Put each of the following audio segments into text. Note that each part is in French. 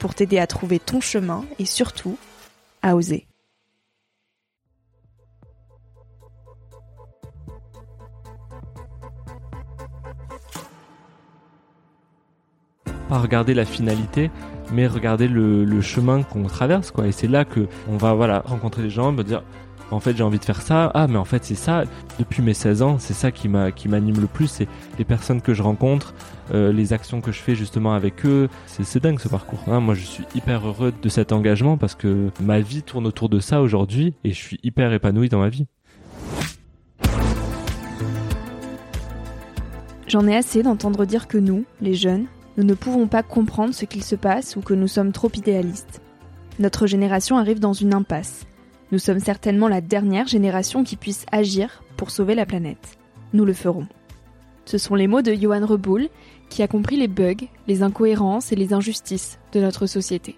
pour t'aider à trouver ton chemin et surtout à oser. Pas regarder la finalité, mais regarder le chemin qu'on traverse, quoi. Et c'est là que on va rencontrer des gens, me dire en fait j'ai envie de faire ça, ah mais en fait c'est ça. Depuis mes 16 ans, c'est ça qui m'anime le plus, c'est les personnes que je rencontre, les actions que je fais justement avec eux. C'est dingue ce parcours. Hein, moi je suis hyper heureux de cet engagement parce que ma vie tourne autour de ça aujourd'hui et je suis hyper épanoui dans ma vie. J'en ai assez d'entendre dire que nous, les jeunes, nous ne pouvons pas comprendre ce qu'il se passe ou que nous sommes trop idéalistes. Notre génération arrive dans une impasse. Nous sommes certainement la dernière génération qui puisse agir pour sauver la planète. Nous le ferons. Ce sont les mots de Johan Reboul, qui a compris les bugs, les incohérences et les injustices de notre société.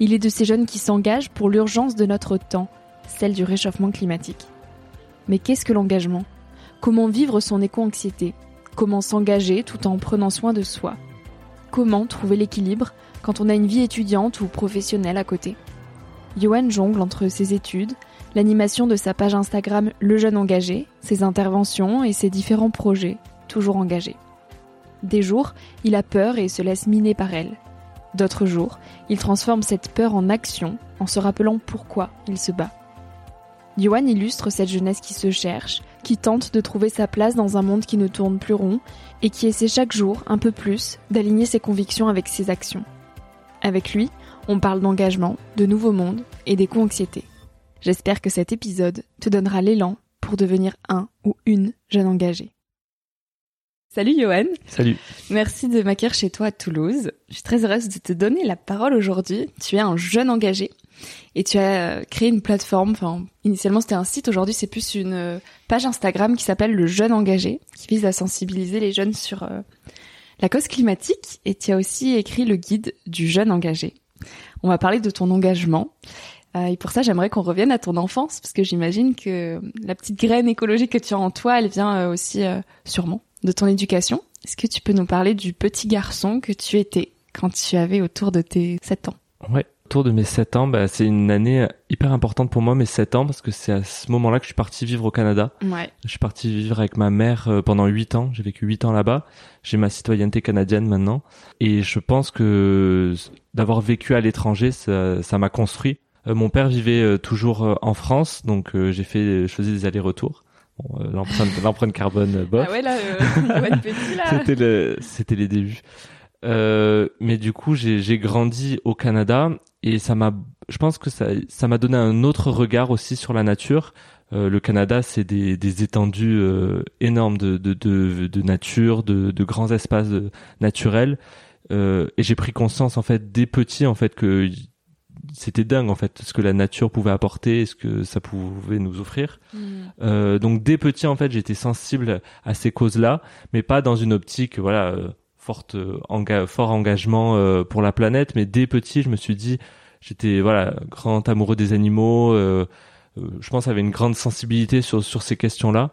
Il est de ces jeunes qui s'engagent pour l'urgence de notre temps, celle du réchauffement climatique. Mais qu'est-ce que l'engagement ? Comment vivre son éco-anxiété ? Comment s'engager tout en prenant soin de soi ? Comment trouver l'équilibre quand on a une vie étudiante ou professionnelle à côté ? Yohan jongle entre ses études, l'animation de sa page Instagram Le Jeune Engagé, ses interventions et ses différents projets, toujours engagés. Des jours, il a peur et se laisse miner par elle. D'autres jours, il transforme cette peur en action en se rappelant pourquoi il se bat. Yohan illustre cette jeunesse qui se cherche, qui tente de trouver sa place dans un monde qui ne tourne plus rond et qui essaie chaque jour, un peu plus, d'aligner ses convictions avec ses actions. Avec lui, on parle d'engagement, de nouveau monde et d'éco-anxiété. J'espère que cet épisode te donnera l'élan pour devenir un ou une jeune engagée. Salut Yohan. Salut. Merci de m'accueillir chez toi à Toulouse. Je suis très heureuse de te donner la parole aujourd'hui. Tu es un jeune engagé et tu as créé une plateforme. Enfin, initialement, c'était un site. Aujourd'hui, c'est plus une page Instagram qui s'appelle Le Jeune Engagé, qui vise à sensibiliser les jeunes sur la cause climatique. Et tu as aussi écrit le guide du jeune engagé. On va parler de ton engagement. Et pour ça, j'aimerais qu'on revienne à ton enfance, parce que j'imagine que la petite graine écologique que tu as en toi, elle vient aussi sûrement de ton éducation. Est-ce que tu peux nous parler du petit garçon que tu étais quand tu avais autour de tes 7 ans? Ouais, autour de mes 7 ans, c'est une année hyper importante pour moi, mes 7 ans, parce que c'est à ce moment-là que je suis parti vivre au Canada. Ouais. Je suis parti vivre avec ma mère pendant 8 ans, j'ai vécu 8 ans là-bas. J'ai ma citoyenneté canadienne maintenant. Et je pense que d'avoir vécu à l'étranger, ça m'a construit. Mon père vivait toujours en France, donc je faisais des allers-retours. Bon, l'empreinte carbone, bof. Ah ouais, là, ouais, petit, là. C'était les débuts. Mais du coup, j'ai grandi au Canada et je pense que ça m'a donné un autre regard aussi sur la nature. Le Canada, c'est des étendues énormes de nature, de grands espaces naturels. Et j'ai pris conscience, en fait, dès petit, en fait, que c'était dingue, en fait, ce que la nature pouvait apporter, ce que ça pouvait nous offrir. Donc, dès petit, en fait, j'étais sensible à ces causes-là, mais pas dans une optique, voilà, fort engagement pour la planète. Mais dès petit, je me suis dit, j'étais, voilà, grand amoureux des animaux. Je pense j'avais une grande sensibilité sur ces questions-là.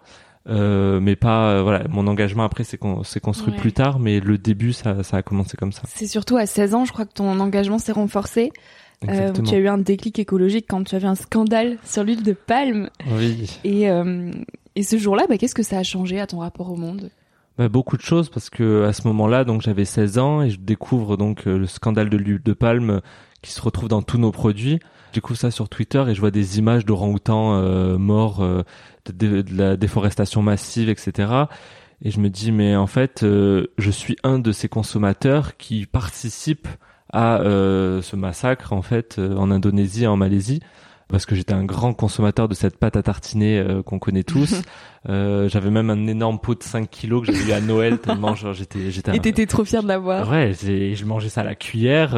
Mais pas voilà, mon engagement après s'est construit plus tard, mais le début ça a commencé comme ça. C'est surtout à 16 ans, je crois, que ton engagement s'est renforcé. Tu as eu un déclic écologique quand tu avais un scandale sur l'huile de palme. Oui. Et ce jour-là, bah, qu'est-ce que ça a changé à ton rapport au monde? Bah, beaucoup de choses, parce que à ce moment-là, donc j'avais 16 ans et je découvre donc le scandale de l'huile de palme qui se retrouve dans tous nos produits. Je découvre ça sur Twitter et je vois des images d'orangs-outans morts, de la déforestation massive, etc. Et je me dis, mais en fait, je suis un de ces consommateurs qui participent à ce massacre, en fait, en Indonésie et en Malaisie, parce que j'étais un grand consommateur de cette pâte à tartiner qu'on connaît tous. J'avais même un énorme pot de 5 kilos que j'avais eu à Noël, tellement genre, j'étais. Et t'étais trop fier de l'avoir. Ouais, je mangeais ça à la cuillère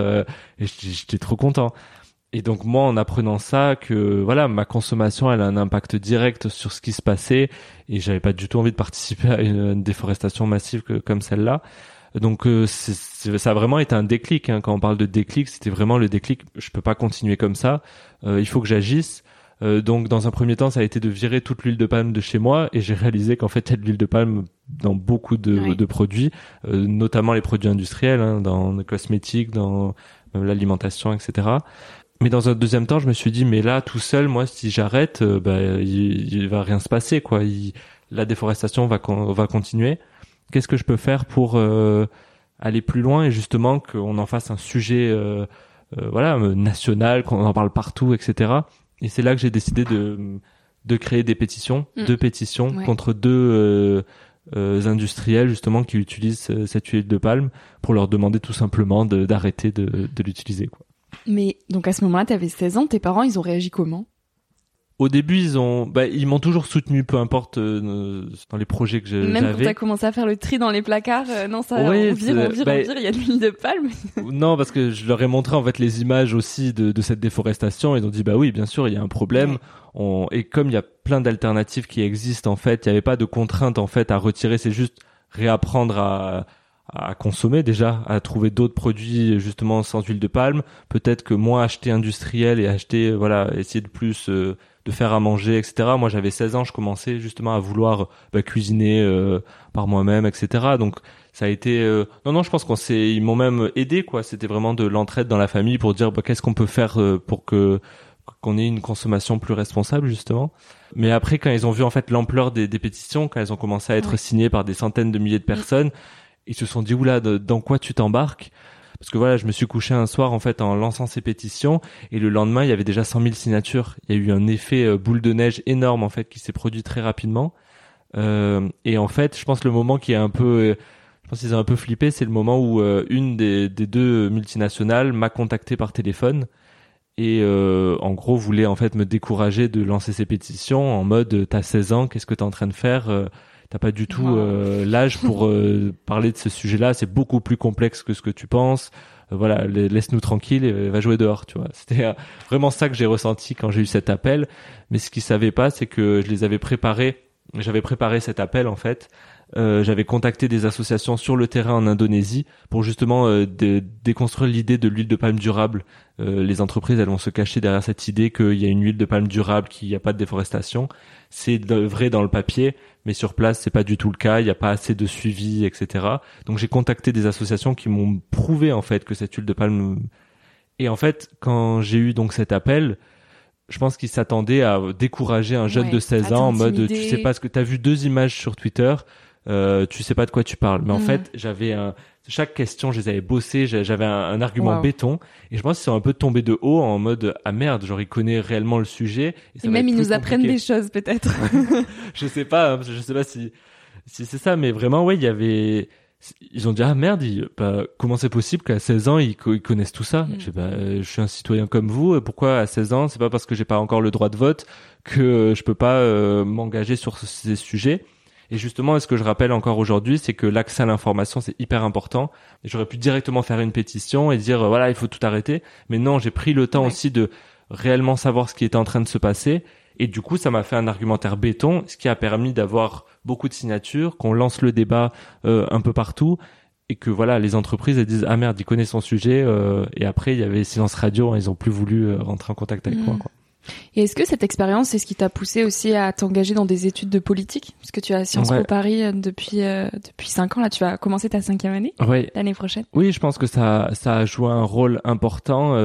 et j'étais trop content. Et donc moi, en apprenant ça, que voilà, ma consommation, elle a un impact direct sur ce qui se passait, et j'avais pas du tout envie de participer à une déforestation massive comme celle-là. Donc ça a vraiment été un déclic, hein. Quand on parle de déclic, c'était vraiment le déclic. Je peux pas continuer comme ça. Il faut que j'agisse. Donc dans un premier temps, ça a été de virer toute l'huile de palme de chez moi, et j'ai réalisé qu'en fait il y a de l'huile de palme dans beaucoup de produits, notamment les produits industriels, hein, dans les cosmétiques, dans même l'alimentation, etc. Mais dans un deuxième temps, je me suis dit, mais là, tout seul, moi, si j'arrête, il va rien se passer, quoi. La déforestation va continuer. Qu'est-ce que je peux faire pour aller plus loin, et justement qu'on en fasse un sujet, voilà, national, qu'on en parle partout, etc. Et c'est là que j'ai décidé de créer des pétitions, deux pétitions contre deux industriels, justement, qui utilisent cette huile de palme, pour leur demander tout simplement d'arrêter de l'utiliser, quoi. Mais donc à ce moment-là, t'avais 16 ans, tes parents, ils ont réagi comment? Au début, ils m'ont toujours soutenu, peu importe dans les projets que j'avais. Même quand t'as commencé à faire le tri dans les placards, on vire, il y a de l'huile de palme. Non, parce que je leur ai montré en fait les images aussi de cette déforestation, ils ont dit, bah oui, bien sûr, il y a un problème. Ouais. Et comme il y a plein d'alternatives qui existent, en fait, il n'y avait pas de contrainte, en fait, à retirer, c'est juste réapprendre à consommer déjà, à trouver d'autres produits justement sans huile de palme. Peut-être que moi, acheter industriel et acheter, voilà, essayer de plus de faire à manger, etc. Moi, j'avais 16 ans, je commençais justement à vouloir cuisiner par moi-même, etc. Donc ça a été non, je pense ils m'ont même aidé, quoi. C'était vraiment de l'entraide dans la famille pour dire, bah, qu'est-ce qu'on peut faire pour qu'on ait une consommation plus responsable, justement. Mais après, quand ils ont vu en fait l'ampleur des pétitions, quand elles ont commencé à être signées par des centaines de milliers de personnes, ils se sont dit, oula, dans quoi tu t'embarques? Parce que voilà, je me suis couché un soir, en fait, en lançant ces pétitions, et le lendemain, il y avait déjà 100 000 signatures. Il y a eu un effet boule de neige énorme, en fait, qui s'est produit très rapidement. Et en fait, je pense le moment qui est un peu, je pense qu'ils ont un peu flippé, c'est le moment où une des deux multinationales m'a contacté par téléphone et en gros voulait en fait me décourager de lancer ces pétitions, en mode, t'as 16 ans, qu'est-ce que t'es en train de faire? T'as pas du tout l'âge pour parler de ce sujet-là. C'est beaucoup plus complexe que ce que tu penses. Voilà, laisse-nous tranquille et va jouer dehors, tu vois. C'était vraiment ça que j'ai ressenti quand j'ai eu cet appel. Mais ce qu'ils savaient pas, c'est que je les avais préparés. J'avais préparé cet appel, en fait. J'avais contacté des associations sur le terrain en Indonésie pour justement déconstruire l'idée de l'huile de palme durable. Les entreprises, elles vont se cacher derrière cette idée qu'il y a une huile de palme durable, qu'il n'y a pas de déforestation. C'est vrai dans le papier, mais sur place, c'est pas du tout le cas. Il n'y a pas assez de suivi, etc. Donc j'ai contacté des associations qui m'ont prouvé en fait que cette huile de palme. Et en fait, quand j'ai eu donc cet appel, je pense qu'ils s'attendaient à décourager un jeune de 16 ans en mode, tu sais pas ce que t'as vu, 2 images sur Twitter. Tu sais pas de quoi tu parles, mais en fait j'avais chaque question, je les avais bossées, j'avais un argument béton, et je pense qu'ils sont un peu tombés de haut en mode, ah merde, genre il connaît réellement le sujet, et même ils nous apprennent des choses peut-être. Je sais pas si c'est ça, mais vraiment ouais, il y avait ils ont dit « Ah merde, comment c'est possible qu'à 16 ans, ils connaissent tout ça ?» Je dis, je suis un citoyen comme vous, pourquoi à 16 ans, c'est pas parce que j'ai pas encore le droit de vote que je peux pas m'engager sur ces sujets. Et justement, ce que je rappelle encore aujourd'hui, c'est que l'accès à l'information, c'est hyper important. Et j'aurais pu directement faire une pétition et dire « Voilà, il faut tout arrêter. » Mais non, j'ai pris le temps aussi de réellement savoir ce qui était en train de se passer. Et du coup, ça m'a fait un argumentaire béton, ce qui a permis d'avoir beaucoup de signatures, qu'on lance le débat un peu partout et que voilà, les entreprises elles disent « Ah merde, ils connaissent son sujet ». Et après, il y avait silence radio, hein, ils ont plus voulu rentrer en contact avec moi. Quoi. Et est-ce que cette expérience, c'est ce qui t'a poussé aussi à t'engager dans des études de politique ? Parce que tu es à Sciences Po Paris depuis 5 ans, là tu vas commencer ta 5e année l'année prochaine. Oui, je pense que ça a joué un rôle important.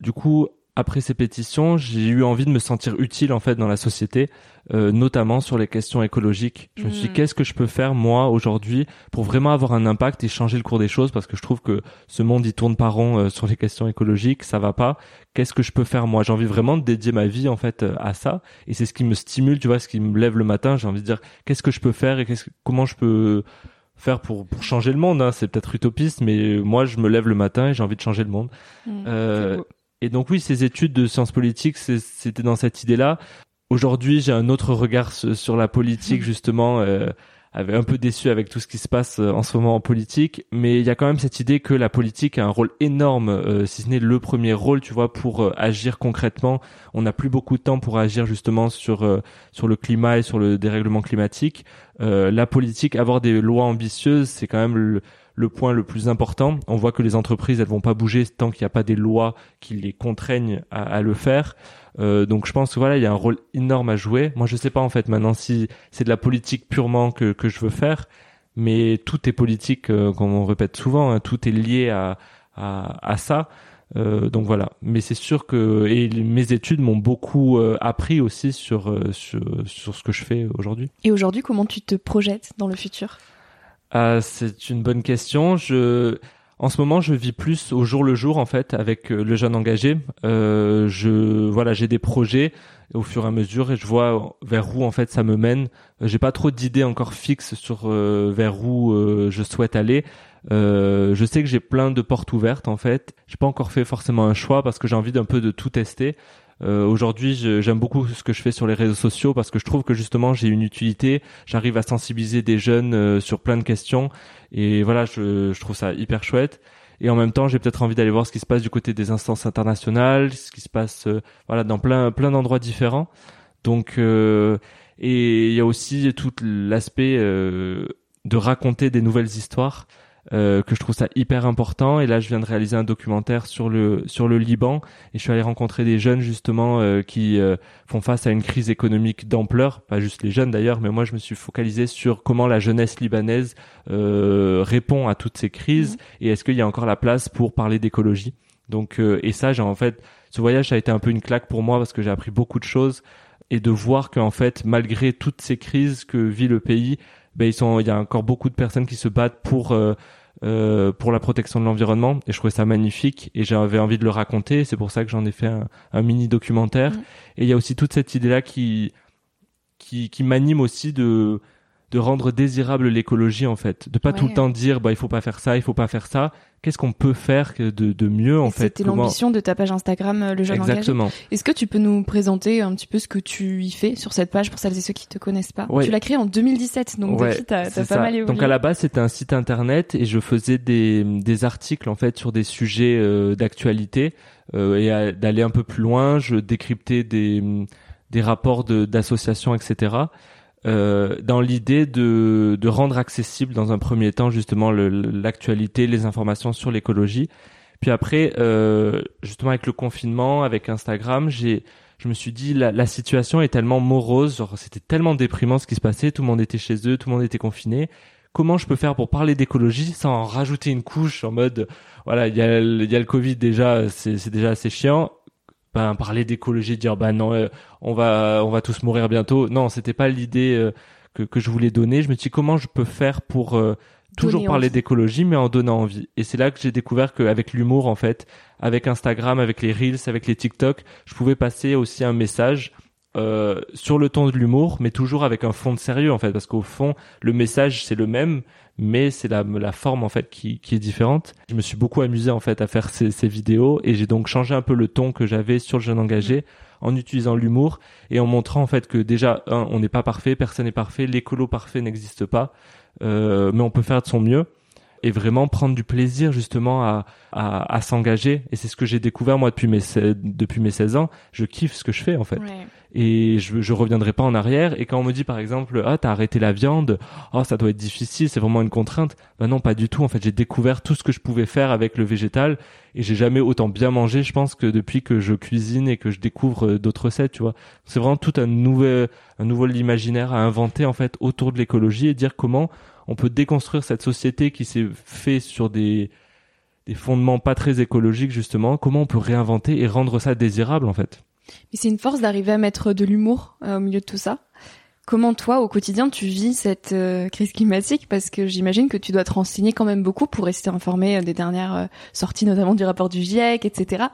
Du coup, après ces pétitions, j'ai eu envie de me sentir utile en fait dans la société, notamment sur les questions écologiques. Je me suis dit qu'est-ce que je peux faire moi aujourd'hui pour vraiment avoir un impact et changer le cours des choses, parce que je trouve que ce monde il tourne pas rond sur les questions écologiques, ça va pas. Qu'est-ce que je peux faire moi ? J'ai envie vraiment de dédier ma vie en fait à ça, et c'est ce qui me stimule, tu vois, ce qui me lève le matin. J'ai envie de dire qu'est-ce que je peux faire et comment je peux faire pour changer le monde. Hein. C'est peut-être utopiste, mais moi je me lève le matin et j'ai envie de changer le monde. C'est beau. Et donc oui, ces études de sciences politiques, c'était dans cette idée-là. Aujourd'hui, j'ai un autre regard sur la politique, justement, un peu déçu avec tout ce qui se passe en ce moment en politique. Mais il y a quand même cette idée que la politique a un rôle énorme, si ce n'est le premier rôle, tu vois, pour agir concrètement. On n'a plus beaucoup de temps pour agir justement sur le climat et sur le dérèglement climatique. La politique, avoir des lois ambitieuses, c'est quand même le point le plus important. On voit que les entreprises, elles vont pas bouger tant qu'il n'y a pas des lois qui les contraignent à le faire. Donc je pense que voilà, il y a un rôle énorme à jouer. Moi, je sais pas en fait maintenant si c'est de la politique purement que je veux faire, mais tout est politique, comme on répète souvent, hein, tout est lié à ça. Donc voilà. Mais c'est sûr que mes études m'ont beaucoup appris aussi sur ce que je fais aujourd'hui. Et aujourd'hui, comment tu te projettes dans le futur ? C'est une bonne question. En ce moment, je vis plus au jour le jour en fait avec le jeune engagé. J'ai des projets au fur et à mesure et je vois vers où en fait ça me mène. J'ai pas trop d'idées encore fixes sur vers où je souhaite aller. Je sais que j'ai plein de portes ouvertes en fait. J'ai pas encore fait forcément un choix parce que j'ai envie d'un peu de tout tester. Aujourd'hui, j'aime beaucoup ce que je fais sur les réseaux sociaux parce que je trouve que justement j'ai une utilité, j'arrive à sensibiliser des jeunes sur plein de questions et voilà, je trouve ça hyper chouette. Et en même temps, j'ai peut-être envie d'aller voir ce qui se passe du côté des instances internationales, ce qui se passe dans plein d'endroits différents. Donc et il y a aussi tout l'aspect de raconter des nouvelles histoires. Que je trouve ça hyper important, et là je viens de réaliser un documentaire sur le Liban et je suis allé rencontrer des jeunes justement qui font face à une crise économique d'ampleur, pas juste les jeunes d'ailleurs, mais moi je me suis focalisé sur comment la jeunesse libanaise répond à toutes ces crises et est-ce qu'il y a encore la place pour parler d'écologie. Donc et ça, j'ai en fait, ce voyage ça a été un peu une claque pour moi parce que j'ai appris beaucoup de choses et de voir qu'en fait malgré toutes ces crises que vit le pays, il y a encore beaucoup de personnes qui se battent pour la protection de l'environnement et je trouvais ça magnifique et j'avais envie de le raconter, c'est pour ça que j'en ai fait un mini documentaire. Et il y a aussi toute cette idée là qui m'anime aussi de rendre désirable l'écologie en fait, de pas tout le temps dire il faut pas faire ça, il faut pas faire ça. Qu'est-ce qu'on peut faire de mieux en fait ? C'était l'ambition de ta page Instagram Le Jeune Engagé. Exactement. Est-ce que tu peux nous présenter un petit peu ce que tu y fais sur cette page pour celles et ceux qui te connaissent pas ? Tu l'as créée en 2017, donc depuis t'as pas mal évolué. Donc à la base c'était un site internet et je faisais des articles en fait sur des sujets d'actualité et d'aller un peu plus loin, je décryptais des rapports d'associations, etc. Dans l'idée de rendre accessible dans un premier temps justement l'actualité, les informations sur l'écologie. Puis après, justement avec le confinement, avec Instagram, je me suis dit la situation est tellement morose, c'était tellement déprimant ce qui se passait, tout le monde était chez eux, tout le monde était confiné. Comment je peux faire pour parler d'écologie sans en rajouter une couche en mode voilà, il y a le Covid déjà, c'est déjà assez chiant. Parler d'écologie, dire non, on va tous mourir bientôt. Non, c'était pas l'idée que je voulais donner. Je me suis dit comment je peux faire pour toujours parler d'écologie, mais en donnant envie. Et c'est là que j'ai découvert qu'avec l'humour, en fait, avec Instagram, avec les Reels, avec les TikTok, je pouvais passer aussi un message sur le ton de l'humour, mais toujours avec un fond de sérieux en fait, parce qu'au fond le message c'est le même, mais c'est la forme en fait qui est différente. Je me suis beaucoup amusé en fait à faire ces vidéos, et j'ai donc changé un peu le ton que j'avais sur Le Jeune Engagé en utilisant l'humour et en montrant en fait que déjà on n'est pas parfait, personne n'est parfait, l'écolo parfait n'existe pas, mais on peut faire de son mieux et vraiment prendre du plaisir justement à s'engager. Et c'est ce que j'ai découvert moi depuis mes 16 ans. Je kiffe ce que je fais en fait. Ouais. Et je reviendrai pas en arrière. Et quand on me dit par exemple, ah, t'as arrêté la viande, oh, ça doit être difficile, c'est vraiment une contrainte. Ben non, pas du tout. En fait, j'ai découvert tout ce que je pouvais faire avec le végétal, et j'ai jamais autant bien mangé, je pense, que depuis que je cuisine et que je découvre d'autres recettes, tu vois. C'est vraiment tout un nouveau imaginaire à inventer, en fait, autour de l'écologie, et dire comment on peut déconstruire cette société qui s'est fait sur des fondements pas très écologiques, justement. Comment on peut réinventer et rendre ça désirable, en fait. Mais c'est une force d'arriver à mettre de l'humour au milieu de tout ça. Comment toi, au quotidien, tu vis cette crise climatique ? Parce que j'imagine que tu dois te renseigner quand même beaucoup pour rester informé des dernières sorties, notamment du rapport du GIEC, etc.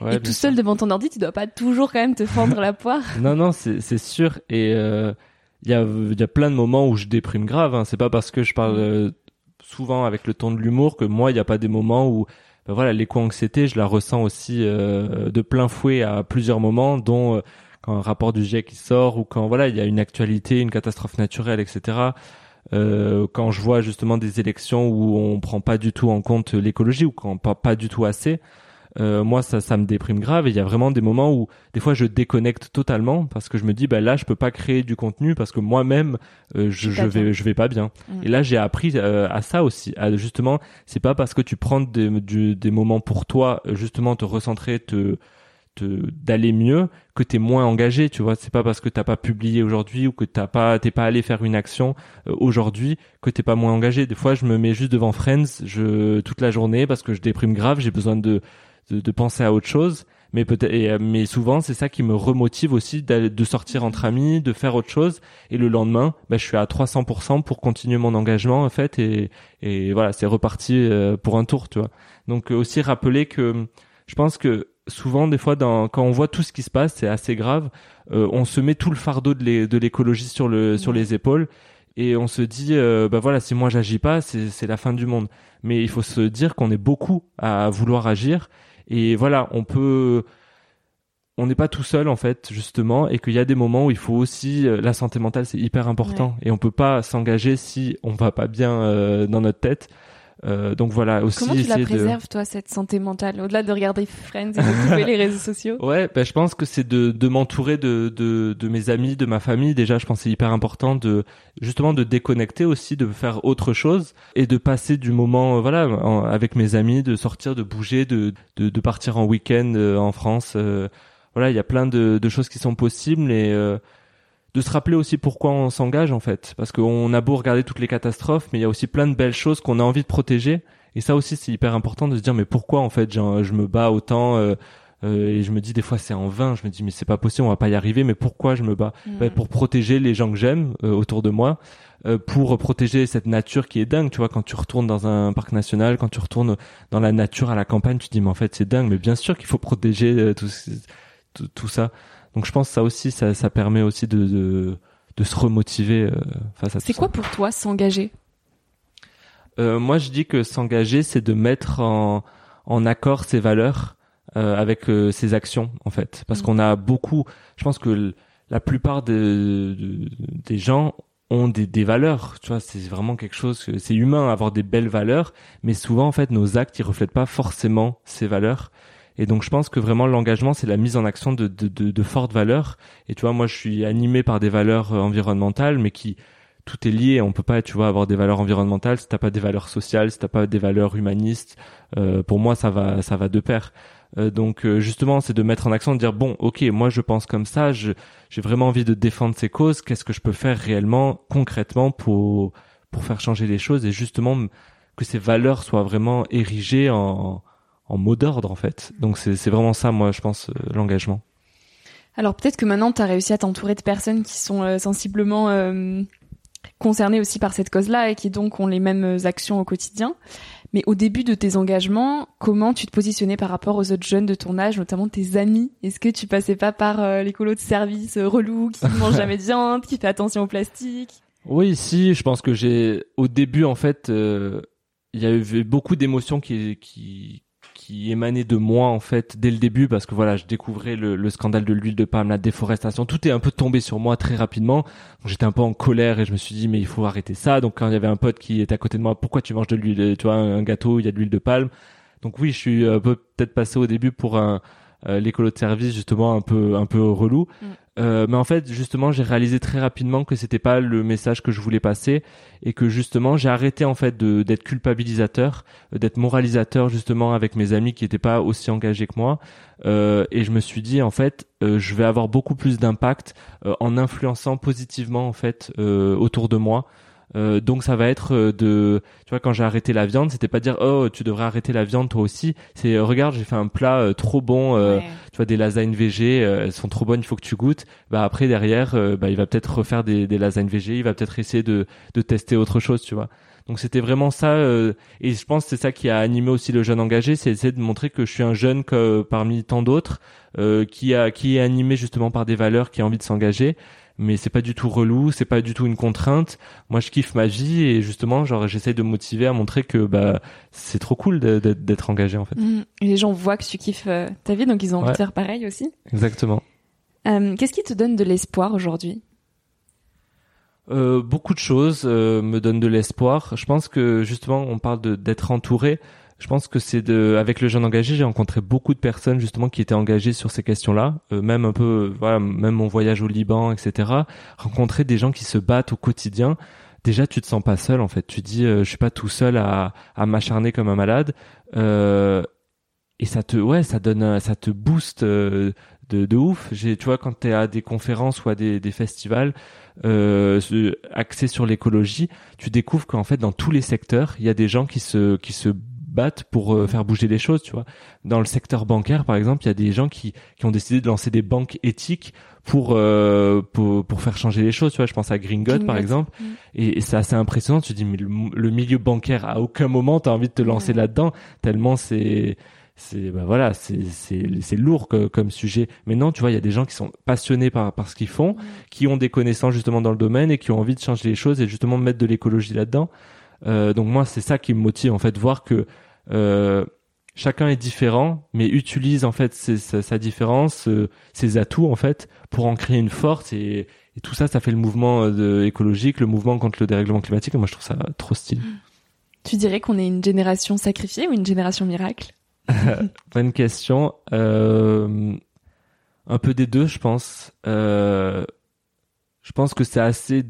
Ouais, et tout seul devant ton ordi, tu dois pas toujours quand même te fendre la poire. Non, c'est sûr. Et il y a plein de moments où je déprime grave. Hein. C'est pas parce que je parle souvent avec le ton de l'humour que moi, il n'y a pas des moments où... Ben voilà, l'éco-anxiété, je la ressens aussi de plein fouet à plusieurs moments, dont quand un rapport du GIEC sort, ou quand voilà, il y a une actualité, une catastrophe naturelle, etc. Quand je vois justement des élections où on prend pas du tout en compte l'écologie, ou quand on parle pas du tout assez, moi ça me déprime grave. Et il y a vraiment des moments où des fois je déconnecte totalement, parce que je me dis ben là je peux pas créer du contenu parce que moi-même je vais pas bien. Mmh. Et là j'ai appris à ça aussi, à justement, c'est pas parce que tu prends des moments pour toi, justement te recentrer, d'aller mieux, que t'es moins engagé, tu vois. C'est pas parce que t'as pas publié aujourd'hui, ou que t'es pas allé faire une action aujourd'hui, que t'es pas moins engagé. Des fois je me mets juste devant Friends toute la journée parce que je déprime grave, j'ai besoin de penser à autre chose, mais mais souvent c'est ça qui me remotive aussi de sortir entre amis, de faire autre chose, et le lendemain je suis à 300% pour continuer mon engagement en fait, et voilà, c'est reparti pour un tour, tu vois. Donc aussi rappeler que je pense que souvent, des fois, quand on voit tout ce qui se passe, c'est assez grave, on se met tout le fardeau de l'écologie sur les épaules, et on se dit voilà, si moi j'agis pas, c'est la fin du monde. Mais il faut se dire qu'on est beaucoup à vouloir agir, et voilà, on n'est pas tout seul en fait, justement, et qu'il y a des moments où il faut aussi la santé mentale, c'est hyper important, ouais. Et on peut pas s'engager si on va pas bien dans notre tête. Donc voilà, aussi essayer de... Comment tu la préserves, toi, cette santé mentale, au-delà de regarder Friends et de trouver les réseaux sociaux? Ouais, je pense que c'est de m'entourer de mes amis, de ma famille. Déjà, je pense que c'est hyper important de déconnecter aussi, de faire autre chose, et de passer du moment, avec mes amis, de sortir, de bouger, de partir en week-end en France. Il y a plein de choses qui sont possibles, et... de se rappeler aussi pourquoi on s'engage en fait, parce qu'on a beau regarder toutes les catastrophes, mais il y a aussi plein de belles choses qu'on a envie de protéger, et ça aussi c'est hyper important de se dire mais pourquoi en fait je me bats autant, et je me dis des fois c'est en vain, je me dis mais c'est pas possible, on va pas y arriver, mais pourquoi je me bats? Pour protéger les gens que j'aime autour de moi, pour protéger cette nature qui est dingue, tu vois. Quand tu retournes dans un parc national, quand tu retournes dans la nature à la campagne, tu te dis mais en fait c'est dingue, mais bien sûr qu'il faut protéger tout ça. Donc je pense que ça aussi, ça permet aussi de se remotiver face à tout ça. C'est quoi pour toi s'engager ? Moi, je dis que s'engager, c'est de mettre en accord ses valeurs avec ses actions, en fait. Parce qu'on a beaucoup... Je pense que la plupart des gens ont des valeurs, tu vois. C'est vraiment quelque chose... C'est humain, avoir des belles valeurs, mais souvent, en fait, nos actes, ils reflètent pas forcément ces valeurs. Et donc je pense que vraiment l'engagement, c'est la mise en action de fortes valeurs. Et tu vois, moi je suis animé par des valeurs environnementales, mais tout est lié. On peut pas, tu vois, avoir des valeurs environnementales si t'as pas des valeurs sociales, si t'as pas des valeurs humanistes. Pour moi, ça va de pair. Donc justement, c'est de mettre en action, de dire bon, ok, moi je pense comme ça, j'ai vraiment envie de défendre ces causes. Qu'est-ce que je peux faire réellement, concrètement, pour faire changer les choses, et justement que ces valeurs soient vraiment érigées en mot d'ordre, en fait. Donc c'est vraiment ça, moi, je pense, l'engagement. Alors peut-être que maintenant, tu as réussi à t'entourer de personnes qui sont sensiblement concernés aussi par cette cause-là et qui donc ont les mêmes actions au quotidien. Mais au début de tes engagements, comment tu te positionnais par rapport aux autres jeunes de ton âge, notamment tes amis? Est-ce que tu passais pas par l'écolo de service relou qui ne mange jamais de viande, qui fait attention au plastique? Oui, si, je pense que au début, en fait, il y avait beaucoup d'émotions qui émanait de moi en fait dès le début, parce que voilà, je découvrais le scandale de l'huile de palme, la déforestation, tout est un peu tombé sur moi très rapidement. Donc, j'étais un peu en colère et je me suis dit mais il faut arrêter ça. Donc quand il y avait un pote qui était à côté de moi, pourquoi tu manges de l'huile, tu vois, un gâteau, il y a de l'huile de palme. Donc oui, je suis un peu peut-être passé au début pour un l'écolo de service justement un peu relou. Mais en fait justement j'ai réalisé très rapidement que c'était pas le message que je voulais passer et que justement j'ai arrêté en fait d'être culpabilisateur, d'être moralisateur justement avec mes amis qui étaient pas aussi engagés que moi, et je me suis dit en fait je vais avoir beaucoup plus d'impact en influençant positivement en fait autour de moi. Donc ça va être tu vois, quand j'ai arrêté la viande, c'était pas dire oh tu devrais arrêter la viande toi aussi, c'est regarde j'ai fait un plat trop bon, ouais. Tu vois, des lasagnes végé, elles sont trop bonnes, il faut que tu goûtes. Bah après derrière il va peut-être refaire des lasagnes végé, il va peut-être essayer de tester autre chose, tu vois. Donc c'était vraiment ça, et je pense que c'est ça qui a animé aussi le jeune engagé, c'est essayer de montrer que je suis un jeune parmi tant d'autres qui est animé justement par des valeurs, qui a envie de s'engager. Mais c'est pas du tout relou, c'est pas du tout une contrainte. Moi, je kiffe ma vie et justement, genre, j'essaye de me motiver à montrer que c'est trop cool d'être engagé en fait. Et les gens voient que tu kiffes ta vie, donc ils ont envie de faire pareil aussi. Exactement. Qu'est-ce qui te donne de l'espoir aujourd'hui ? Beaucoup de choses me donnent de l'espoir. Je pense que justement, on parle d'être entouré. Je pense que avec le jeune engagé, j'ai rencontré beaucoup de personnes justement qui étaient engagées sur ces questions-là, même un peu, voilà, même mon voyage au Liban, etc. Rencontrer des gens qui se battent au quotidien. Déjà, tu te sens pas seul en fait. Tu dis, je suis pas tout seul à m'acharner comme un malade. Et ça te booste de ouf. Tu vois, quand t'es à des conférences ou à des festivals axés sur l'écologie, tu découvres qu'en fait, dans tous les secteurs, il y a des gens qui se battent pour faire bouger les choses, tu vois. Dans le secteur bancaire, par exemple, il y a des gens qui ont décidé de lancer des banques éthiques pour faire changer les choses, tu vois. Je pense à Green God. Par exemple, et c'est assez impressionnant. Tu te dis mais le milieu bancaire, à aucun moment t'as envie de te lancer là-dedans, tellement c'est lourd comme sujet. Mais non, tu vois, il y a des gens qui sont passionnés par ce qu'ils font, qui ont des connaissances justement dans le domaine et qui ont envie de changer les choses et justement mettre de l'écologie là-dedans. Donc moi c'est ça qui me motive en fait, voir que chacun est différent mais utilise en fait sa différence, ses atouts en fait, pour en créer une force, et tout ça fait le mouvement écologique, le mouvement contre le dérèglement climatique. Et moi je trouve ça trop stylé. Tu dirais qu'on est une génération sacrifiée ou une génération miracle? Bonne question. Un peu des deux, je pense. Je pense que c'est assez,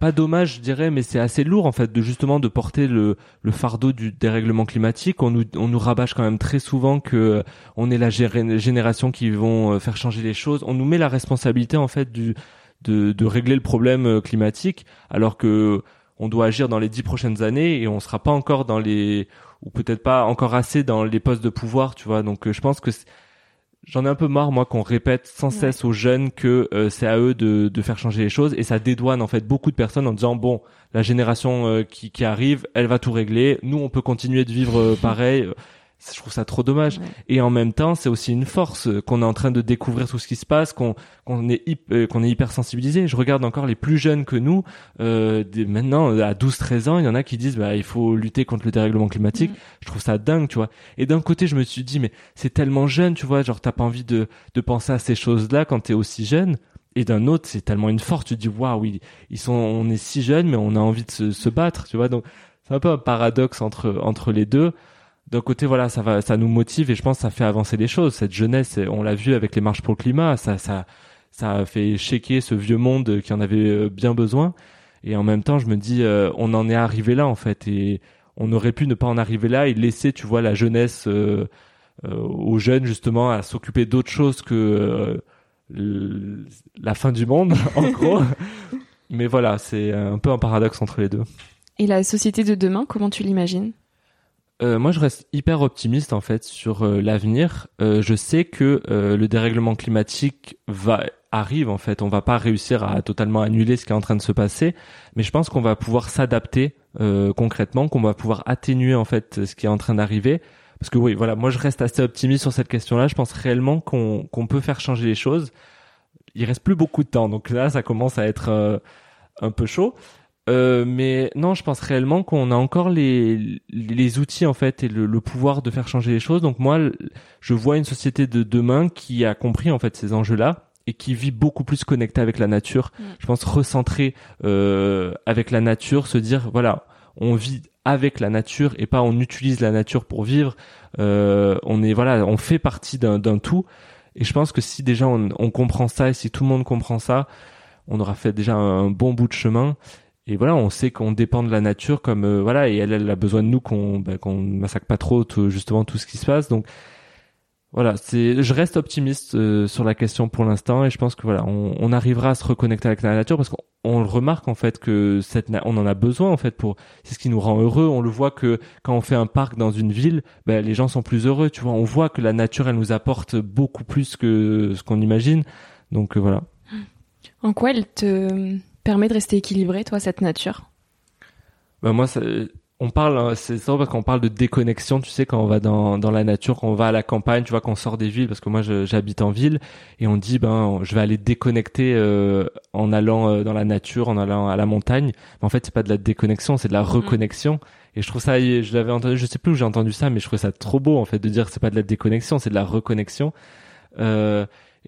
pas dommage, je dirais, mais c'est assez lourd en fait de porter le fardeau du dérèglement climatique. On nous rabâche quand même très souvent que on est la génération qui vont faire changer les choses. On nous met la responsabilité en fait de régler le problème climatique, alors que on doit agir dans les 10 prochaines années et on sera pas encore ou peut-être pas encore assez dans les postes de pouvoir, tu vois. Donc je pense que j'en ai un peu marre, moi, qu'on répète sans cesse aux jeunes que c'est à eux de faire changer les choses, et ça dédouane en fait beaucoup de personnes en disant bon, la génération qui arrive, elle va tout régler, nous on peut continuer de vivre pareil. Je trouve ça trop dommage. Et en même temps, c'est aussi une force qu'on est en train de découvrir tout ce qui se passe, qu'on est hyper sensibilisé. Je regarde encore les plus jeunes que nous, maintenant à 12-13 ans, il y en a qui disent il faut lutter contre le dérèglement climatique. Je trouve ça dingue, tu vois. Et d'un côté, je me suis dit mais c'est tellement jeune, tu vois, genre t'as pas envie de penser à ces choses-là quand t'es aussi jeune. Et d'un autre, c'est tellement une force, tu te dis waouh, on est si jeunes mais on a envie de se battre, tu vois. Donc c'est un peu un paradoxe entre les deux. D'un côté, voilà, ça nous motive et je pense que ça fait avancer les choses. Cette jeunesse, on l'a vu avec les marches pour le climat, ça a fait shaker ce vieux monde qui en avait bien besoin. Et en même temps, je me dis, on en est arrivé là en fait, et on aurait pu ne pas en arriver là et laisser, tu vois, la jeunesse aux jeunes justement à s'occuper d'autres choses que la fin du monde, en gros. Mais voilà, c'est un peu un paradoxe entre les deux. Et la société de demain, comment tu l'imagines ? Moi, je reste hyper optimiste en fait sur l'avenir. Je sais que le dérèglement climatique arrive en fait. On va pas réussir à totalement annuler ce qui est en train de se passer, mais je pense qu'on va pouvoir s'adapter concrètement, qu'on va pouvoir atténuer en fait ce qui est en train d'arriver. Parce que oui, voilà, moi je reste assez optimiste sur cette question-là. Je pense réellement qu'on peut faire changer les choses. Il reste plus beaucoup de temps, donc là ça commence à être un peu chaud. Mais non, je pense réellement qu'on a encore les outils en fait et le pouvoir de faire changer les choses. Donc moi, je vois une société de demain qui a compris en fait ces enjeux-là et qui vit beaucoup plus connectée avec la nature. Mmh. Je pense recentrer avec la nature, se dire voilà, on vit avec la nature et pas on utilise la nature pour vivre. On fait partie d'un tout. Et je pense que si déjà on comprend ça et si tout le monde comprend ça, on aura fait déjà un bon bout de chemin. Et voilà, on sait qu'on dépend de la nature comme et elle a besoin de nous qu'on massacre pas trop justement tout ce qui se passe. Donc voilà, je reste optimiste sur la question pour l'instant et je pense que voilà, on arrivera à se reconnecter avec la nature parce qu'on remarque en fait que on en a besoin en fait c'est ce qui nous rend heureux. On le voit que quand on fait un parc dans une ville, les gens sont plus heureux, tu vois. On voit que la nature elle nous apporte beaucoup plus que ce qu'on imagine. Donc voilà. En quoi elle te permet de rester équilibré, toi, cette nature? Moi, c'est ça parce qu'on parle de déconnexion, tu sais, quand on va dans la nature, quand on va à la campagne, tu vois, qu'on sort des villes, parce que moi, j'habite en ville, et on dit, je vais aller déconnecter en allant dans la nature, en allant à la montagne. Mais en fait, c'est pas de la déconnexion, c'est de la reconnexion. Et je trouve ça, je l'avais entendu, je sais plus où j'ai entendu ça, mais je trouvais ça trop beau, en fait, de dire que c'est pas de la déconnexion, c'est de la reconnexion.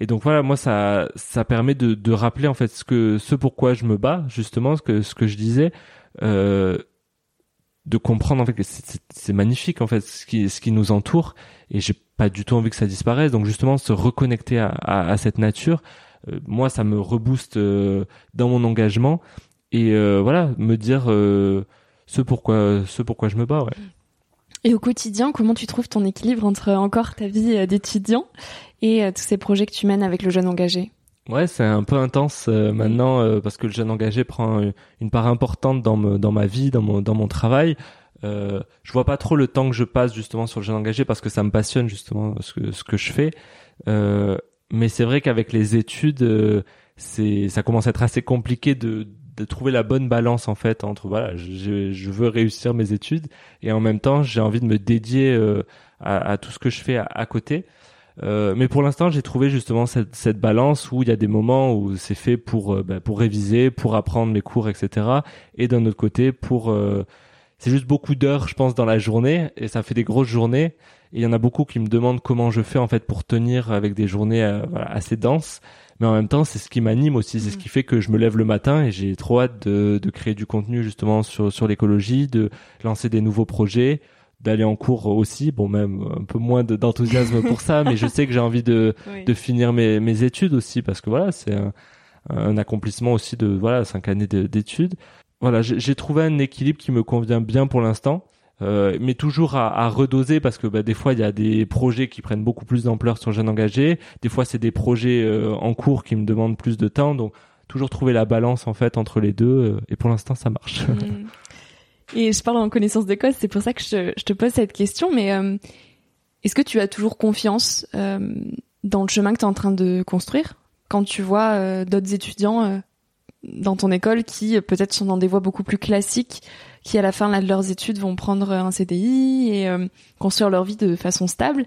Et donc voilà, moi ça permet de rappeler en fait ce pourquoi je me bats, justement ce que je disais, de comprendre en fait que c'est magnifique en fait ce qui nous entoure et j'ai pas du tout envie que ça disparaisse. Donc justement se reconnecter à cette nature, moi ça me rebooste dans mon engagement et me dire ce pourquoi je me bats, ouais. Et au quotidien, comment tu trouves ton équilibre entre encore ta vie d'étudiant et tous ces projets que tu mènes avec le jeune engagé? Ouais, c'est un peu intense maintenant parce que le jeune engagé prend une part importante dans ma vie, dans mon travail. Je vois pas trop le temps que je passe justement sur le jeune engagé parce que ça me passionne justement ce que je fais. Mais c'est vrai qu'avec les études, ça commence à être assez compliqué de trouver la bonne balance en fait entre voilà, je veux réussir mes études et en même temps j'ai envie de me dédier à tout ce que je fais à côté, mais pour l'instant j'ai trouvé justement cette balance où il y a des moments où c'est fait pour réviser, pour apprendre mes cours, etc. et d'un autre côté c'est juste beaucoup d'heures je pense dans la journée et ça fait des grosses journées et il y en a beaucoup qui me demandent comment je fais en fait pour tenir avec des journées assez denses. Mais en même temps, c'est ce qui m'anime aussi, c'est ce qui fait que je me lève le matin et j'ai trop hâte de créer du contenu justement sur l'écologie, de lancer des nouveaux projets, d'aller en cours aussi. Bon, même un peu moins d'enthousiasme pour ça, mais je sais que j'ai envie de finir mes études aussi parce que voilà, c'est un accomplissement aussi de 5 années d'études. Voilà, j'ai trouvé un équilibre qui me convient bien pour l'instant. Mais toujours à redoser parce que des fois il y a des projets qui prennent beaucoup plus d'ampleur sur le jeune engagé, des fois c'est des projets en cours qui me demandent plus de temps, donc toujours trouver la balance en fait entre les deux, et pour l'instant ça marche. Et je parle en connaissance de cause, c'est pour ça que je te pose cette question, mais est-ce que tu as toujours confiance dans le chemin que tu es en train de construire quand tu vois d'autres étudiants dans ton école qui peut-être sont dans des voies beaucoup plus classiques, qui à la fin de leurs études vont prendre un CDI et construire leur vie de façon stable.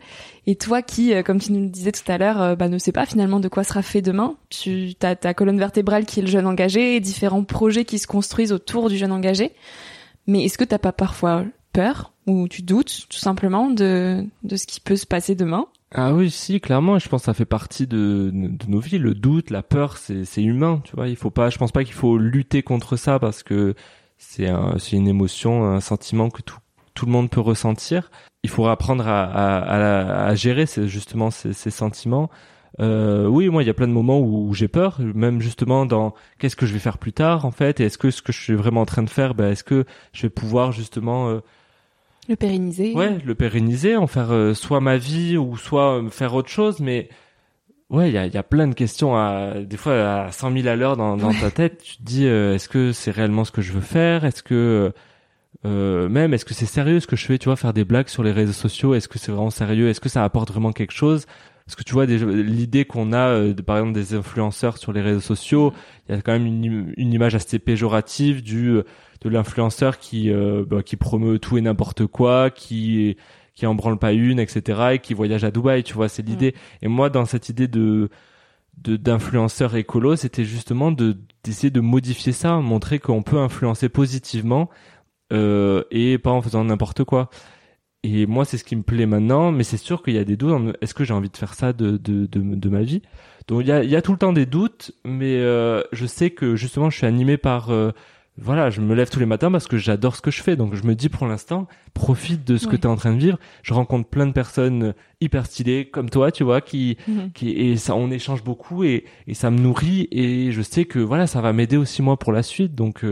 Et toi qui, comme tu nous le disais tout à l'heure, ne sais pas finalement de quoi sera fait demain. Tu as ta colonne vertébrale qui est le jeune engagé et différents projets qui se construisent autour du jeune engagé. Mais est-ce que t'as pas parfois peur ou tu doutes tout simplement de ce qui peut se passer demain? Ah oui, si, clairement, je pense que ça fait partie de nos vies. Le doute, la peur, c'est humain, tu vois. Je pense pas qu'il faut lutter contre ça parce que c'est une émotion, un sentiment que tout le monde peut ressentir. Il faut apprendre à gérer justement ces sentiments. Oui, moi, il y a plein de moments où j'ai peur, même justement dans qu'est-ce que je vais faire plus tard, en fait, et est-ce que ce que je suis vraiment en train de faire, est-ce que je vais pouvoir justement le pérenniser. Ouais, le pérenniser, en faire soit ma vie ou soit faire autre chose, mais ouais, il y a plein de questions des fois à 100 000 à l'heure dans ta tête. Tu te dis, est-ce que c'est réellement ce que je veux faire? Est-ce que est-ce que c'est sérieux ce que je fais? Tu vois, faire des blagues sur les réseaux sociaux, est-ce que c'est vraiment sérieux? Est-ce que ça apporte vraiment quelque chose? Parce que tu vois, l'idée qu'on a, par exemple, des influenceurs sur les réseaux sociaux, il y a quand même une image assez péjorative de l'influenceur qui promeut tout et n'importe quoi, qui en branle pas une, etc., et qui voyage à Dubaï, tu vois, c'est l'idée. Et moi, dans cette idée d'influenceur écolo, c'était justement d'essayer de modifier ça, montrer qu'on peut influencer positivement, et pas en faisant n'importe quoi. Et moi, c'est ce qui me plaît maintenant, mais c'est sûr qu'il y a des doutes. Est-ce que j'ai envie de faire ça de ma vie? Donc, il y a tout le temps des doutes, mais je sais que justement, je suis animé par... voilà, je me lève tous les matins parce que j'adore ce que je fais. Donc, je me dis pour l'instant, profite de ce que tu es en train de vivre. Je rencontre plein de personnes hyper stylées comme toi, tu vois, et ça, on échange beaucoup et ça me nourrit. Et je sais que voilà, ça va m'aider aussi moi pour la suite. Donc...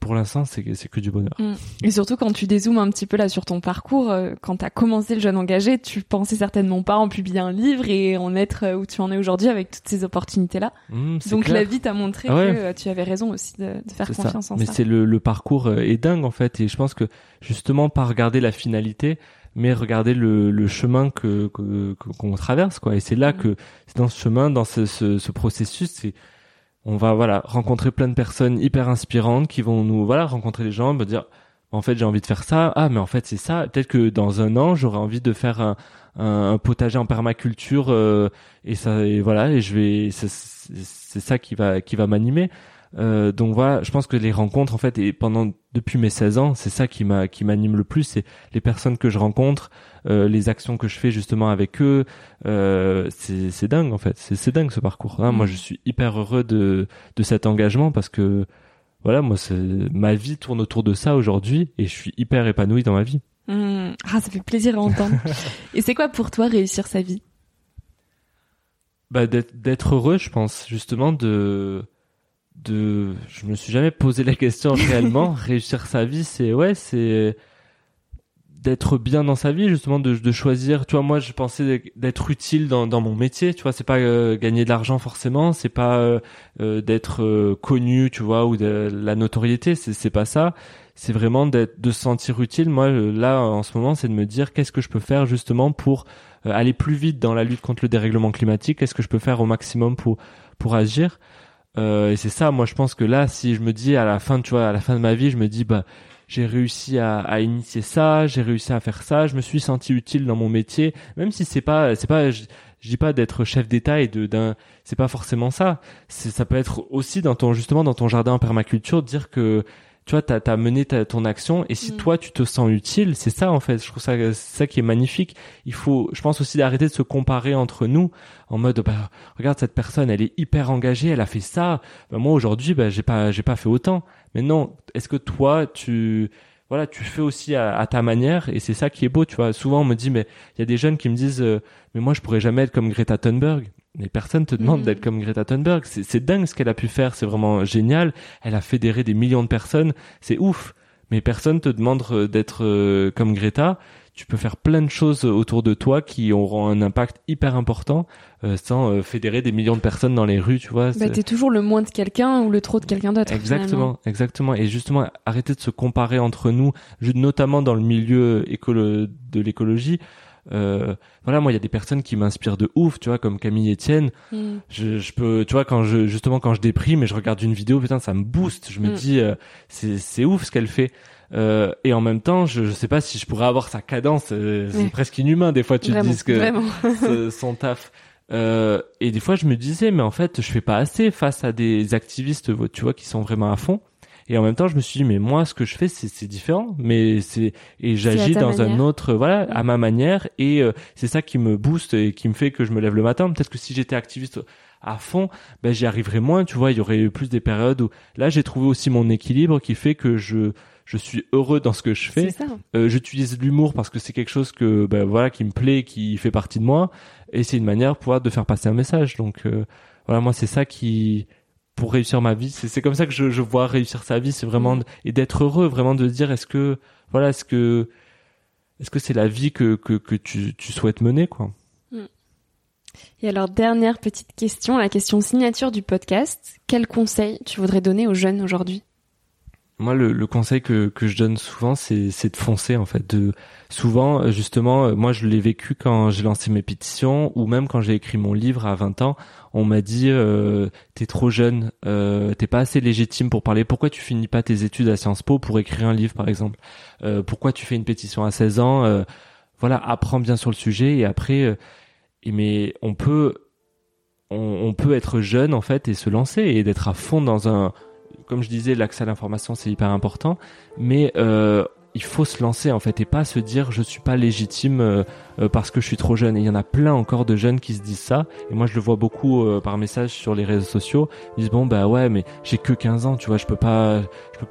pour l'instant, c'est que du bonheur. Et surtout, quand tu dézoomes un petit peu là sur ton parcours, quand t'as commencé Le Jeune Engagé, tu pensais certainement pas en publier un livre et en être où tu en es aujourd'hui avec toutes ces opportunités-là. Donc clair. La vie t'a montré que tu avais raison aussi de faire confiance en ça. Mais c'est le parcours est dingue en fait, et je pense que justement pas regarder la finalité, mais regarder le chemin qu'on traverse quoi. Et c'est là que c'est dans ce chemin, dans ce processus, on va rencontrer plein de personnes hyper inspirantes qui vont nous rencontrer des gens, me dire en fait j'ai envie de faire ça, ah mais en fait c'est ça, peut-être que dans 1 an j'aurai envie de faire un potager en permaculture c'est ça qui va m'animer, donc voilà, je pense que les rencontres en fait, et depuis mes 16 ans, c'est ça qui m'anime le plus, c'est les personnes que je rencontre, les actions que je fais justement avec eux, c'est dingue en fait, c'est dingue ce parcours. Moi je suis hyper heureux de cet engagement parce que voilà, moi ma vie tourne autour de ça aujourd'hui et je suis hyper épanoui dans ma vie. Ah, ça fait plaisir à entendre. Et c'est quoi pour toi réussir sa vie? D'être heureux, je pense, justement je me suis jamais posé la question réellement. Réussir sa vie, c'est d'être bien dans sa vie, justement, de choisir, tu vois, moi je pensais d'être utile dans mon métier, tu vois, c'est pas gagner de l'argent forcément, c'est pas d'être connu, tu vois, ou de la notoriété, c'est pas ça, c'est vraiment de se sentir utile. Moi là en ce moment, c'est de me dire qu'est-ce que je peux faire justement pour aller plus vite dans la lutte contre le dérèglement climatique, qu'est-ce que je peux faire au maximum pour agir. Et c'est ça, moi je pense que là, si je me dis à la fin de ma vie, je me dis j'ai réussi à initier ça, j'ai réussi à faire ça, je me suis senti utile dans mon métier, même si c'est pas je dis pas d'être chef d'État et c'est pas forcément ça. Ça peut être aussi dans ton jardin en permaculture, dire que tu vois, t'as mené ton action, et si toi tu te sens utile, c'est ça en fait. Je trouve ça, c'est ça qui est magnifique. Il faut, je pense aussi, d'arrêter de se comparer entre nous en mode regarde cette personne, elle est hyper engagée, elle a fait ça. Moi aujourd'hui, j'ai pas fait autant. Mais non, est-ce que toi tu fais aussi à ta manière, et c'est ça qui est beau, tu vois. Souvent on me dit, mais il y a des jeunes qui me disent mais moi je pourrais jamais être comme Greta Thunberg. Mais personne te demande d'être comme Greta Thunberg. C'est dingue ce qu'elle a pu faire, c'est vraiment génial. Elle a fédéré des millions de personnes, c'est ouf. Mais personne te demande d'être comme Greta. Tu peux faire plein de choses autour de toi qui auront un impact hyper important sans fédérer des millions de personnes dans les rues, tu vois. T'es toujours le moins de quelqu'un ou le trop de quelqu'un d'autre. Exactement. Et justement, arrêter de se comparer entre nous, notamment dans le milieu de l'écologie. Moi il y a des personnes qui m'inspirent de ouf, tu vois, comme Camille Etienne. Je peux, tu vois, quand je déprime et je regarde une vidéo, putain, ça me booste, je me dis c'est ouf ce qu'elle fait, et en même temps je sais pas si je pourrais avoir sa cadence, c'est presque inhumain des fois, tu te dis que son taf, et des fois je me disais mais en fait je fais pas assez face à des activistes, tu vois, qui sont vraiment à fond. Et en même temps, je me suis dit, mais moi, ce que je fais, c'est différent, et j'agis dans un autre, à ma manière, et c'est ça qui me booste et qui me fait que je me lève le matin. Peut-être que si j'étais activiste à fond, j'y arriverais moins, tu vois, il y aurait eu plus des périodes où, là, j'ai trouvé aussi mon équilibre qui fait que je suis heureux dans ce que je fais. J'utilise l'humour parce que c'est quelque chose que, qui me plaît, qui fait partie de moi, et c'est une manière de faire passer un message. Donc, moi, c'est ça qui, pour réussir ma vie, c'est comme ça que je vois réussir sa vie, c'est vraiment et d'être heureux, vraiment de dire est-ce que c'est la vie que tu souhaites mener, quoi. Et alors, dernière petite question, la question signature du podcast, quel conseil tu voudrais donner aux jeunes aujourd'hui? Moi, le conseil que je donne souvent, c'est de foncer, en fait. Souvent, justement, moi, je l'ai vécu quand j'ai lancé mes pétitions ou même quand j'ai écrit mon livre à 20 ans. On m'a dit « t'es trop jeune, t'es pas assez légitime pour parler. Pourquoi tu finis pas tes études à Sciences Po pour écrire un livre, par exemple ? Pourquoi tu fais une pétition à 16 ans ? Voilà, apprends bien sur le sujet. » Et après, mais on peut être jeune, en fait, et se lancer et d'être à fond dans un... Comme je disais, l'accès à l'information, c'est hyper important, mais il faut se lancer, en fait, et pas se dire je suis pas légitime parce que je suis trop jeune. Et il y en a plein encore de jeunes qui se disent ça, et moi je le vois beaucoup par message sur les réseaux sociaux. Ils disent bon bah ouais, mais j'ai que 15 ans, tu vois, je peux pas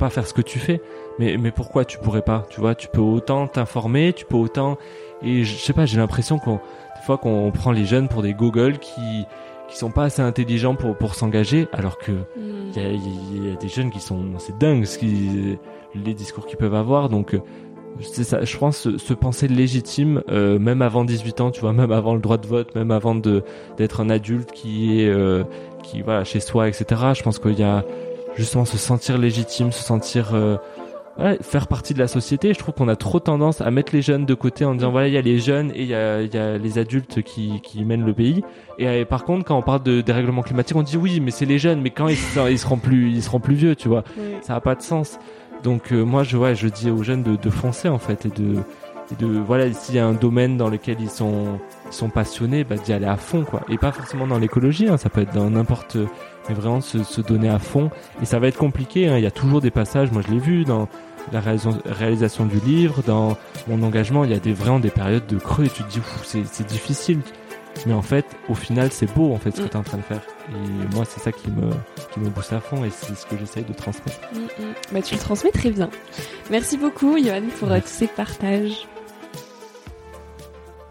faire ce que tu fais. Mais pourquoi tu pourrais pas, tu vois, tu peux autant t'informer, tu peux autant, et je sais pas, j'ai l'impression qu'on prend les jeunes pour des gogoles qui sont pas assez intelligents pour s'engager, alors que y a des jeunes qui sont, c'est dingue les discours qu'ils peuvent avoir. Donc c'est ça, je pense, se penser légitime même avant 18 ans, tu vois, même avant le droit de vote, même avant d'être un adulte qui est qui voilà, chez soi, etc. Je pense qu'il y a justement se sentir légitime, se sentir ouais, faire partie de la société. Je trouve qu'on a trop tendance à mettre les jeunes de côté en disant voilà, il y a les jeunes et il y a les adultes qui mènent le pays. Et par contre, quand on parle de dérèglement climatique, on dit oui, mais c'est les jeunes. Mais quand ils seront plus vieux, tu vois, oui. Ça a pas de sens. Donc moi, je dis aux jeunes de foncer, en fait, et de voilà, s'il y a un domaine dans lequel ils sont passionnés, bah d'y aller à fond, quoi. Et pas forcément dans l'écologie, hein, ça peut être dans n'importe, mais vraiment se donner à fond. Et ça va être compliqué, hein. Il y a toujours des passages. Moi, je l'ai vu dans la réalisation du livre, dans mon engagement, il y a vraiment des périodes de creux et tu te dis c'est difficile, mais en fait au final c'est beau, en fait, ce que tu es en train de faire. Et moi, c'est ça qui me booste à fond, et c'est ce que j'essaye de transmettre. Bah, tu le transmets très bien. Merci beaucoup, Yohan, pour tous ces partages.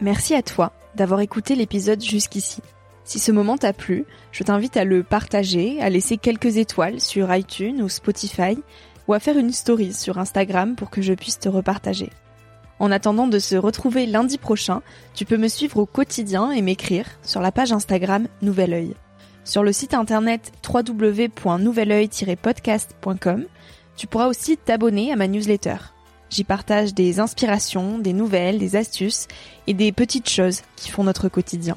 Merci à toi d'avoir écouté l'épisode jusqu'ici. Si ce moment t'a plu, je t'invite à le partager, à laisser quelques étoiles sur iTunes ou Spotify, ou à faire une story sur Instagram pour que je puisse te repartager. En attendant de se retrouver lundi prochain, tu peux me suivre au quotidien et m'écrire sur la page Instagram Nouvel œil. Sur le site internet www.nouvelœil-podcast.com, tu pourras aussi t'abonner à ma newsletter. J'y partage des inspirations, des nouvelles, des astuces et des petites choses qui font notre quotidien.